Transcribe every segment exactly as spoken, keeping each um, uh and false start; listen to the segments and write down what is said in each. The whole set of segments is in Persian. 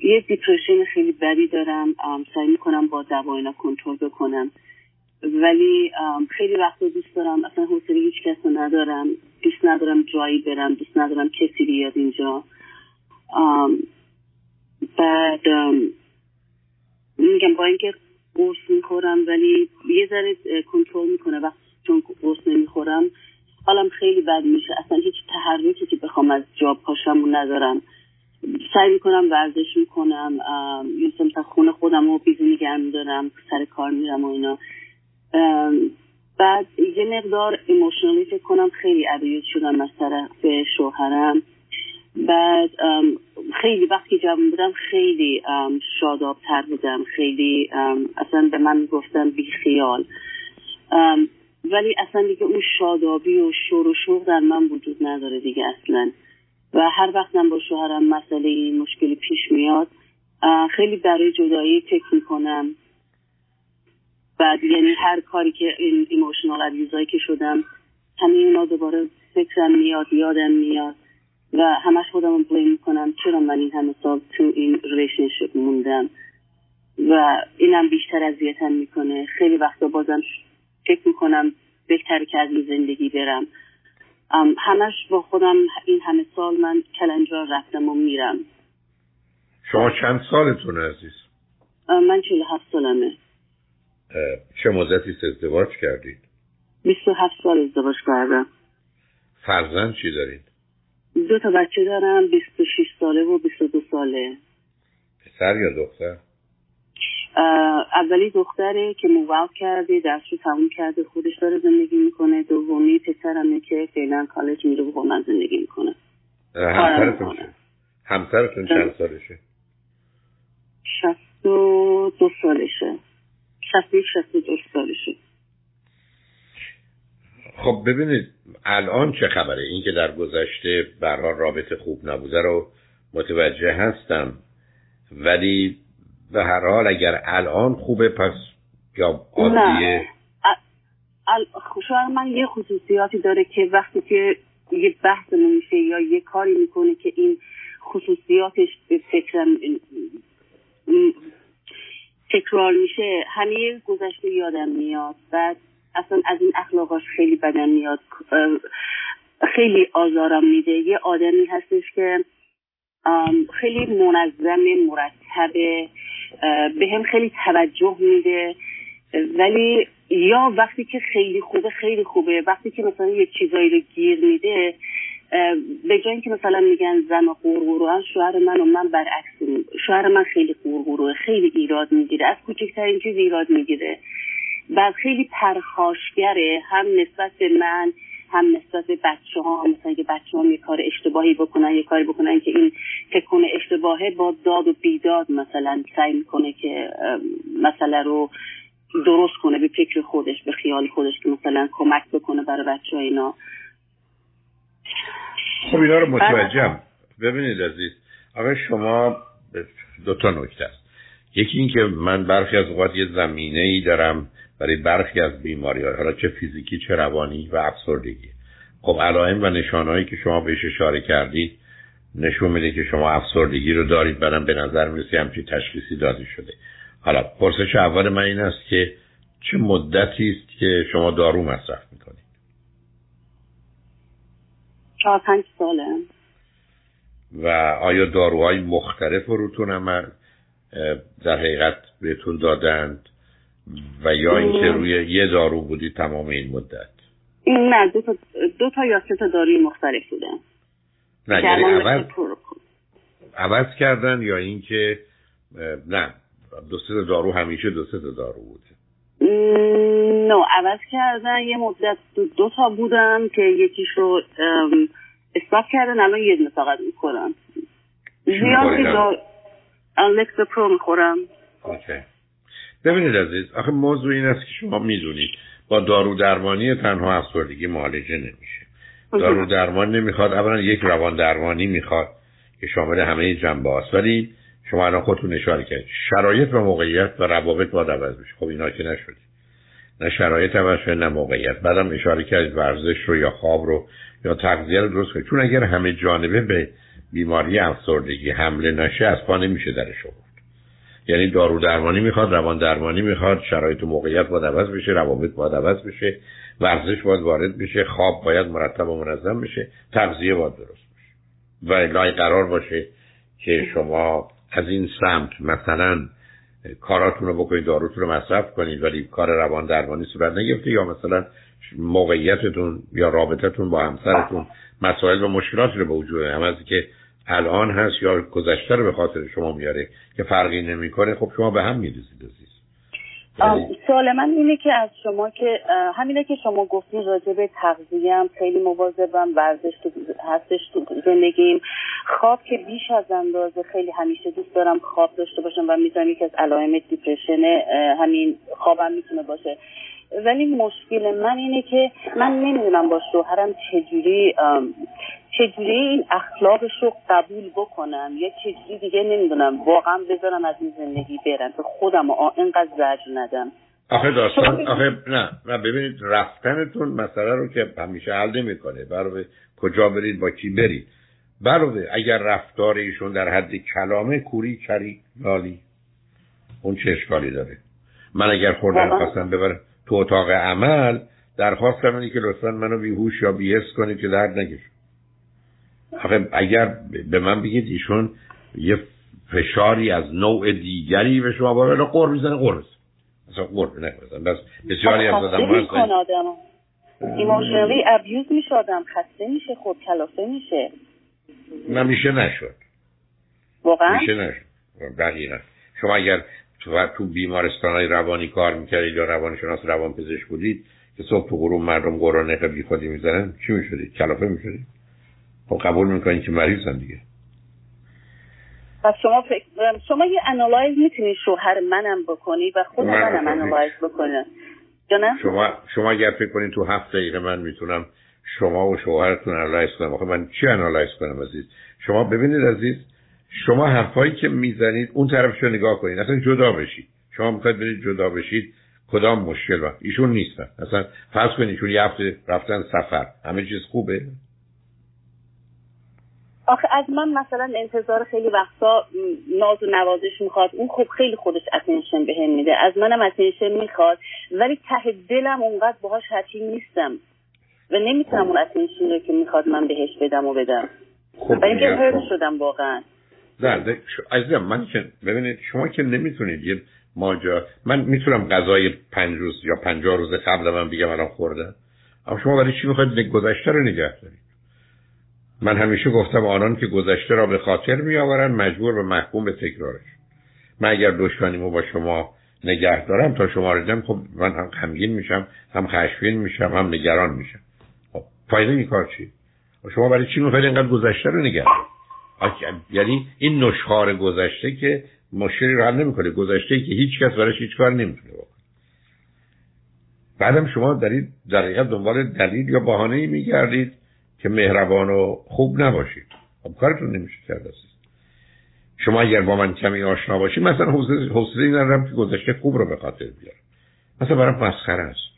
یه دیپرشن خیلی بدی دارم، سعی میکنم با دواینه کنترل بکنم، ولی خیلی وقتا دوست دارم اصلا حوصله هیچ کس رو ندارم، دوست ندارم جایی برم، دوست ندارم کسی بیاد اینجا. بعد میگم با اینکه قرص میخورم ولی یه ذره کنترل میکنه، وقتی چون قرص نمیخورم حالم خیلی بد میشه، اصلا هیچ تحرکی که بخوام از جا پاشم ندارم. سعی میکنم ورزش میکنم، مثلا خونه خودم رو بیزی نگه میدارم، سر کار میرم و اینا. بعد یه مقدار ایموشنالی فکر کنم خیلی ابیوز شدم از طرف شوهرم. بعد خیلی وقتی جوان بودم خیلی شادابتر بودم، خیلی اصلا به من گفتن بی خیال، ولی اصلا دیگه اون شادابی و شور و شوق در من وجود نداره دیگه اصلا. و هر وقتم با شوهرم مسئله این مشکلی پیش میاد خیلی برای جدایی فکر میکنم. بعد یعنی هر کاری که این ایموشنال ابیوزایی که شدم همه اینا دوباره فکرم میاد، یادم میاد و همش خودم رو بلیم میکنم چرا من این همه سال تو این ریلیشنشپ موندم و اینم بیشتر اذیتم میکنه. خیلی وقتا بازم فکر میکنم بهتره که از این زندگی برم. همش با خودم این همه سال من کلنجار رفتم و میرم. شما چند سالتونه عزیز؟ من چهل و هفت سالمه. چه مدتی ازدواج کردید؟ بیست و هفت سال ازدواج کردم. فرزند چی دارید؟ دو تا بچه دارم، بیست و شش ساله و بیست و دو ساله. پسر یا دختر؟ اولی دختره که موقع کرده، درسش تموم کرده، خودش داره زندگی میکنه. دومی پسرمه که فعلا کالج میره و با من زندگی میکنه. همسرتون چه؟ همسرتون چند سالشه؟ شصت و دو سالشه. شصت و یک شصت و دو سالشه. خب ببینید الان چه خبره؟ این که در گذشته برها رابطه خوب نبوده رو متوجه هستم، ولی به هر حال اگر الان خوبه پس یا عادیه؟ شوهر من یه خصوصیاتی داره که وقتی که یه بحث نمیشه یا یه کاری میکنه که این خصوصیاتش به فکرم تکرار میشه همه گذشته یادم میاد. بعد اصلا از این اخلاقاش خیلی بدم میاد، خیلی آزارم میده. یه آدمی هستش که خیلی منظم، مرتبه، به هم خیلی توجه میده، ولی یا وقتی که خیلی خوبه خیلی خوبه، وقتی که مثلا یه چیزایی رو گیر میده به جایی که مثلا میگن زن قورقورو، شوهر من و من برعکسیم. شوهر من خیلی قورقوروه، خیلی ایراد میگیره، از کوچکترین چیز ایراد میگیره. بعد خیلی پرخاشگره، هم نسبت به من هم نسبت به بچه ها. مثلا اگه بچه ها یه کار اشتباهی بکنن، یه کاری بکنن که این فکر کنه اشتباهه، با داد و بیداد مثلا سعی میکنه که مسئله رو درست کنه به فکر خودش، به خیال خودش، که مثلا کمک بکنه برای بچه ها اینا. خب اینا رو متوجهم. ببینید عزیز آقا، شما دوتا نکته است. یکی این که من برخی از اوقات یه زمینه ای دارم برای برخی از بیماری ها، حالا چه فیزیکی چه روانی و افسردگی. خب علائم و نشانهایی که شما بهش اشاره کردید نشون میده که شما افسردگی رو دارید، برام به نظر میرسه همچین تشخیصی داده شده. حالا پرسش اول من این است که چه مدتی است که شما دارو مصرف میکنید؟ چهار پنج ساله. و آیا داروهای مختلف رو روتون هم در حقیقت بهتون دادند و یا اینکه روی یه دارو بودی تمام این مدت؟ نه، دو تا دو تا یا سه تا داروی مختلف بودن. نه یعنی عوض عوض کردن یا اینکه نه دو سه تا دارو همیشه دو سه تا دارو بود؟ نه عوض کردن. یه مدت دو, دو تا بودن که یکیشو استاپ کردن، الان یه دونه فقط می‌خورم. زیاد دارو الکسپرو می‌خورم. اوکی. ببینید عزیز آخه موضوع این است که شما میدونید با دارو درمانی تنها افسردگی معالجه نمیشه. دارو درمان نمیخواد، اولا یک روان درمانی میخواد که شامل همه جنبه هاست، ولی شما الان خودتون اشاره کردید شرایط و موقعیت و روابط باید عوض بشه. خب اینا که نشد، نه شرایط عوض شده نه موقعیت. بعدم اشاره کردید ورزش رو یا خواب رو یا تغذیه رو درست کنید، چون اگر همه جانبه به بیماری افسردگی حمله نشه از پا نمیشه درش آورد. یعنی دارو درمانی میخواد، روان درمانی میخواد، شرایط و موقعیت باید عوض بشه، روابط باید عوض بشه، ورزش باید وارد بشه، خواب باید مرتب و منظم بشه، تغذیه باید درست بشه و لای قرار باشه که شما از این سمت مثلا کاراتون رو بکنید، داروتون رو مصرف کنید ولی کار روان درمانی صورت نگرفته، یا مثلا موقعیتتون یا رابطتون با همسرتون مسائل و مشکلاتی رو به وجود آورده که الان هست یا گذشته رو به خاطر شما میاره که فرقی نمیکنه، خب شما به هم می‌ریزید عزیز. سوال من اینه که از شما که همینه که شما گفتین راجع به تغذیه هم خیلی مواظبم، ورزش تو هستش تو زندگیم، خواب که بیش از اندازه خیلی همیشه دوست دارم خواب داشته باشم و می‌دونم یکی از علائم دیپرشن همین خوابم هم میتونه باشه، ولی مشکل من اینه که من نمیدونم با شوهرم چجوری چجوری این اخلاقش رو قبول بکنم یا چجوری دیگه نمیدونم واقعا بذارم از این زندگی برم که خودم اینقدر زجر ندم. آخه داستان آخه نه نه ببینید، رفتنتون مسئله رو که همیشه حل نمیکنه. برای کجا برید، با کی برید، برای اگر رفتار ایشون در حد کلامه کوری کری لالی اون چه اشکالی داره؟ من اگر خوردن خواستم ببرم تو اتاق عمل، درخواستم اینه که لطفاً منو بیهوش یا بی‌حس کنید که درد نکشم. آخه اگر به من بگید ایشون یه فشاری از نوع دیگری به شما بالا قرب میزنه، قرب مثلا قرب نمیزنه، بس بسیاری از آدم‌ها ایموشنالی ابیوز میشه، آدم خسته میشه، خود کلافه میشه. من میشه نشد واقعا میشه نشد دقیقاً. شما اگر تو تو بیمارستان‌های روانی کار می‌کردید یا روانشناس روانپزشک بودید که صبح تو غروب مردم قرنقه بیخودی می‌زنن، چی می‌شدید؟ کلافه می‌شدید. خب قبول می‌کنید که مریضن دیگه. پس شما فکر شما یه انالایز می‌تونید شوهر منم بکنی و خود منم انالایز بکنم. جانم؟ شما شما اگر فکر کنید تو هفت دقیقه من میتونم شما و شوهرتون انالایز کنم، آخه من چی انالایز کنم عزیز؟ شما ببینید عزیز، شما حرفایی که میزنید اون طرفشو نگاه کنید، اصلا جدا بشید. شما میخواید برید جدا بشید، کدام مشکل وقت ایشون نیستن؟ اصلا فرض کنید ایشون یه هفته رفتن سفر، همه چیز خوبه؟ آخه از من مثلا انتظار خیلی وقتا ناز و نوازش میخواد، اون خب خیلی خودش اتنشن به هم میده، از منم اتنشن میخواد، ولی ته دلم اونقدر باهاش حتی نیستم و نمیتونم اون اتنشن رو که میخواد من بهش بدم و بدم. خب ولی که هرس شدم واقعا. نه عزیزم، من که ببینید شما که نمیتونید یه ماجرا، من میتونم غذای پنج روز یا پنجاه روز قبل من بگم الان خوردم، اما شما برای چی میخواید گذشته رو نگه دارید؟ من همیشه گفتم آنان که گذشته را به خاطر میآورند مجبور و محکوم به تکرارش. من اگر دشمنیمو با شما نگه دارم تا شما رجم، خب من هم غمگین میشم، هم خشمگین میشم، هم نگران میشم. خب فایده این کار چی؟ شما برای چی میخواید اینقدر گذشته رو نگه دارید؟ یعنی این نشخوار گذشته که مشکلی رو حل نمی‌کنه، گذشته که هیچ کس براش هیچ کار نمی‌تونه بکنه. بعدم شما دارید در حقیقت دنبال دلیل یا بهانه‌ای می‌گردید که مهربان و خوب نباشید. خب کارتون نمیشه کرد عزیز. شما اگر با من کمی آشنا باشید، مثلا حوصله ندارم که گذشته خوب رو به خاطر بیارم. مثلا برام مسخره است.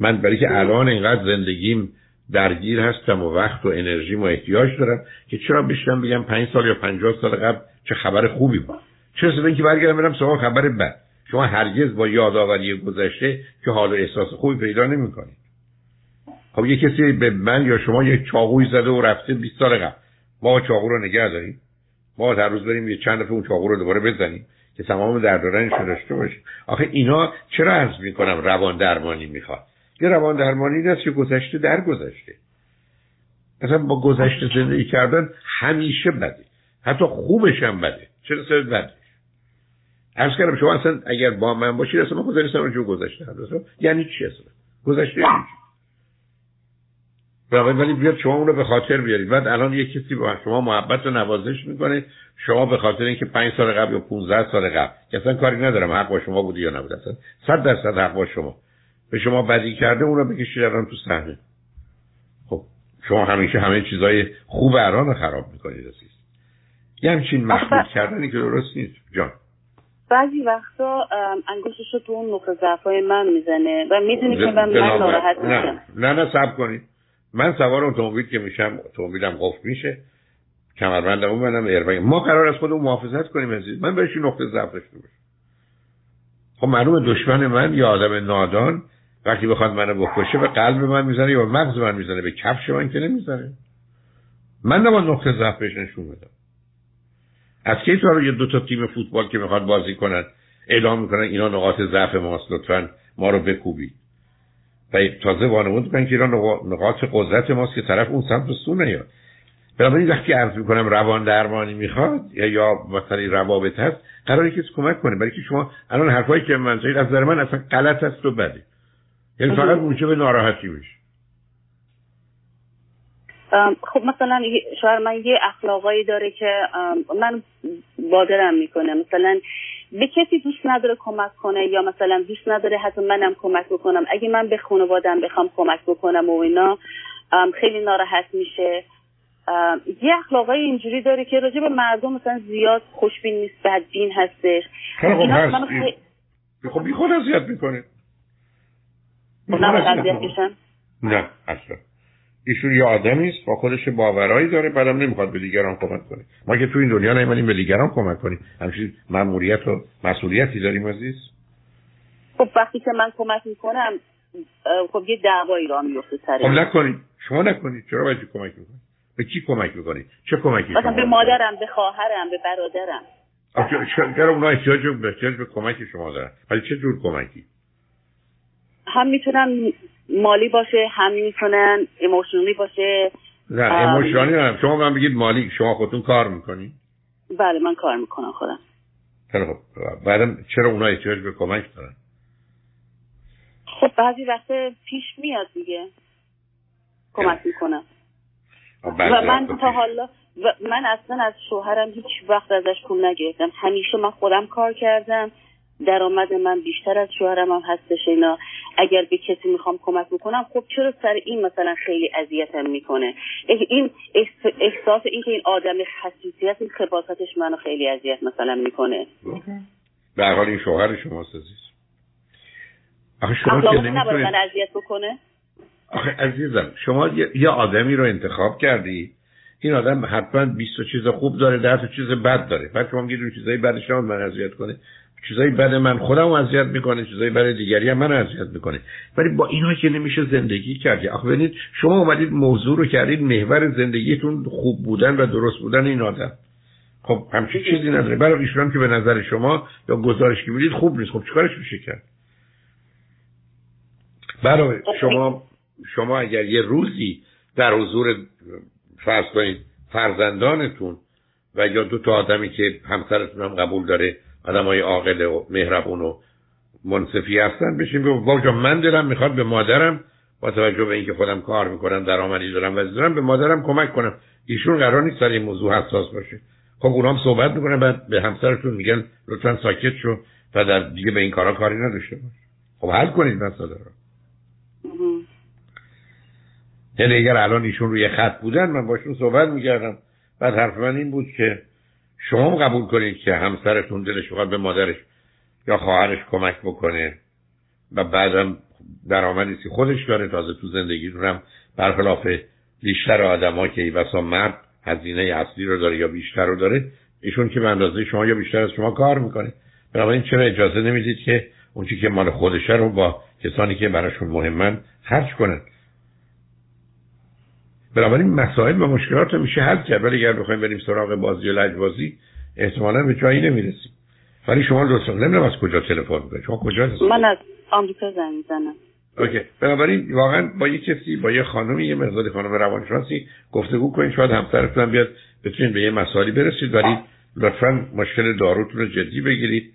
من برای که الان اینقدر زندگیم درگیر هستم و وقت و انرژی ما احتیاج دارم که چرا بشتم بگم پنج سال یا پنجاه سال قبل چه خبر خوبی بود، چرا سبب اینکه برگردم برم سراغ خبر بد. شما هرگز با یادآوری گذشته که حال و احساس خوبی پیدا نمی‌کنید. خب یه کسی به من یا شما یه چاقوی زده و رفته بیست سال قبل، ما چاقو رو نگه داریم، ما هر روز بریم یه چند دفعه اون چاقو رو دوباره بزنیم که تمام دردارنش داشته باشیم. آخه اینا چرا عرض می‌کنم روان درمانی می‌خواد؟ یه روان درمانی هست که گذشته در گذشته. اصلا با گذشته زندگی کردن همیشه بده، حتی خوبش هم بده. چرا سر بده؟ عرض کردم شما اصلا اگر با من باشید اصلا من گذشته رو جو گذشته اصلا یعنی چی؟ اصلا گذشته یعنی چی؟ ولی بیاد شما اون رو به خاطر بیارید. بعد الان یه کسی با شما محبت و نوازش میکنه، شما به خاطر اینکه پنج سال قبل یا پانزده سال قبل که اصلا کاری ندارم حق با شما بود یا نبود، اصلا صد درصد حق با شما، به شما بدی کرده، اون رو بکشید الان تو صحنه. خب شما همیشه همه چیزای خوب الان رو خراب میکنید عزیز. یه همچین مخلوط کردنی که درست نیست جان. بعضی وقتا انگشتشو تو اون نقطه ضعفای من میزنه و میدونی که من ناراحت میشم. نه نه صبر کنید. من سوار اتومبیل که میشم، اتومبیلم قفل میشه. کمربندمو ببندم، ایربگ. ما قرار است خودمون محافظت کنیم از این. من برای چی نقطه ضعف داشته باشم؟ خب معلومه دشمن من یا آدم نادان وقتی بخواد منو بکشه به قلب من میزنه یا مغز من میزنه، به کفش من که نمیزنه. من نباید نقطه ضعف بهش نشون بدم. از کی تو رو یه دو تا تیم فوتبال که میخواد بازی کنن اعلام میکنن اینا نقاط ضعف ماست، لطفاً ما رو بکوبید. باید تازه وانمود کنن که اینا نقاط قدرت ماست که طرف اون سمت سو نیاد. بنابراین وقتی عرض میکنم روان درمانی میخواد یا یا مثلا روابط هست، قراره کسی کمک کنه. برای که شما الان حرفایی که من زدید از نظر من اصلا غلط است و بده، یعنی فقط موجب ناراحتی میشه. خب مثلا شوهر من یه اخلاقایی داره که من بادرم میکنه، مثلا به کسی دوست نداره کمک کنه یا مثلا دوست نداره حتی منم کمک بکنم. اگه من به خانواده‌ام بخوام کمک بکنم و اینا خیلی ناراحت میشه. یه اخلاقای اینجوری داره که راجع به مردم مثلا زیاد خوشبین نیست، بدبین هستش. خب بی خود اذیت میکنه. نه اذیت میشن؟ نه اصلا. ایشون یه آدمی است با خودش باورایی داره، بعدم نمیخواد به دیگران کمک کنه. ما که تو این دنیا نمی‌مونیم به دیگران کمک کنیم، همچنین مأموریت و مسئولیتی داریم عزیز. خب وقتی که من کمک میکنم خب یه دعوایی راه میفته سرش. خب نکنید، شما نکنید، چرا باید کمک میکنید؟ به کی کمک میکنید؟ چه کمکی؟ مثلا به مادرم، به خواهرم، به برادرم. آخه چرا اونها احتیاج به به کمک شما دارن؟ ولی چه جور کمکی؟ هم میتونم مالی باشه، هم میتونن ایموشنالی باشه. نه ایموشنالی نه، شما من بگید مالی. شما خودتون کار میکنید؟ بله من کار میکنم خودم. خب بعدم چرا اونا احتیاج به کمک دارن؟ خب بعضی وقتا پیش میاد دیگه کمک میکنم. و من تا حالا و من اصلا از شوهرم هیچ وقت ازش پول نگرفتم، همیشه من خودم کار کردم، درآمد من بیشتر از شوهرم هم هستش اینا. اگر به کسی میخوام کمک بکنم خب چرا سر این مثلا خیلی اذیتم میکنه؟ این احساس این که این آدم خصوصیت، این خباثتش منو خیلی اذیت مثلا میکنه. به هر حال این شوهر شماست عزیز. آخه شما که نمیتونید من اذیت بکنه. آخه عزیزم شما یه آدمی رو انتخاب کردی، این آدم حتما بیست چیز خوب داره، ده تا چیز بد داره. بعد شما میگید اون چیزای بدش رو من اذیت کنه. چیزایی بد من خودم اذیت میکنه، چیزایی بد دیگری هم من اذیت میکنه. ولی با اینا که نمیشه زندگی کرد. آخه ببینید شما اومدید موضوع رو کردید محور زندگیتون خوب بودن و درست بودن این آدم. خب همچین چیزی نداره. برای ایشون که به نظر شما یا گزارش که میدید خوب نیست، خب چیکارش میشه کرد؟ برای شما شما اگر یه روزی در حضور فرض کنید فرزندانتون و یا دو تا آدمی که همسرتون هم قبول داره، آدمای عاقل و مهربون و منصفی هستن، بشین بگو واقعا من دلم میخواد به مادرم با توجه به اینکه خودم کار میکنم، درآمدی دارم و دارم، به مادرم کمک کنم. ایشون قرار نیست سر این موضوع حساس باشه. خب اونام صحبت میکنن، بعد به همسرتون میگن لطفا ساکت شو و در دیگه به این کارا کاری نداشته باش. خب حل کنید مسئله رو. یعنی اگر الان ایشون روی خط بودن من باشون صحبت میکردم، بعد حرف من این بود که شما قبول کنید که همسرتون دلش میخواد به مادرش یا خواهرش کمک بکنه و بعدم درآمدی که خودش داره، تازه تو زندگیتون هم برخلاف بیشتر آدما که ای بسا مرد هزینه اصلی رو داره یا بیشتر رو داره، ایشون که به اندازه شما یا بیشتر از شما کار میکنه. بنابراین چرا اجازه نمیدید که اون چیزی که مال خودشه رو با کسانی که براشون مهمن خرج کنن؟ بنابراین مسائل و مشکلات رو میشه حل کرد، ولی اگر بخوایم بریم سراغ بازی و لجبازی احتمالاً به جایی نمیرسیم. ولی شما لطفاً نمیدونم از کجا تلفن میکنید، شما کجا هستید؟ من از آمریکا زنگ میزنم. اوکی، بنابراین واقعا با یه کسی، با یه خانمی، یه مقدار خانم روانشناسی گفتگو کنید، شاید همسرتون بیاد، بتونید به یه مسائلی برسید. ولی لطفاً مشکل داروتون رو جدی بگیرید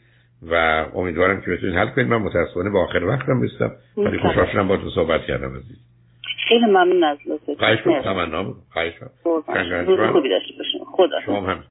و امیدوارم که بتونید حل کنید. من متاسفانه با آخر وقتم رسیدم، ولی خوشحال شدم باهاتون صحبت کردم عزیز. خیلی ممنون از لطفت. خواهش می‌کنم. تمنا می‌کنم. خواهش می‌کنم. خدا شما هم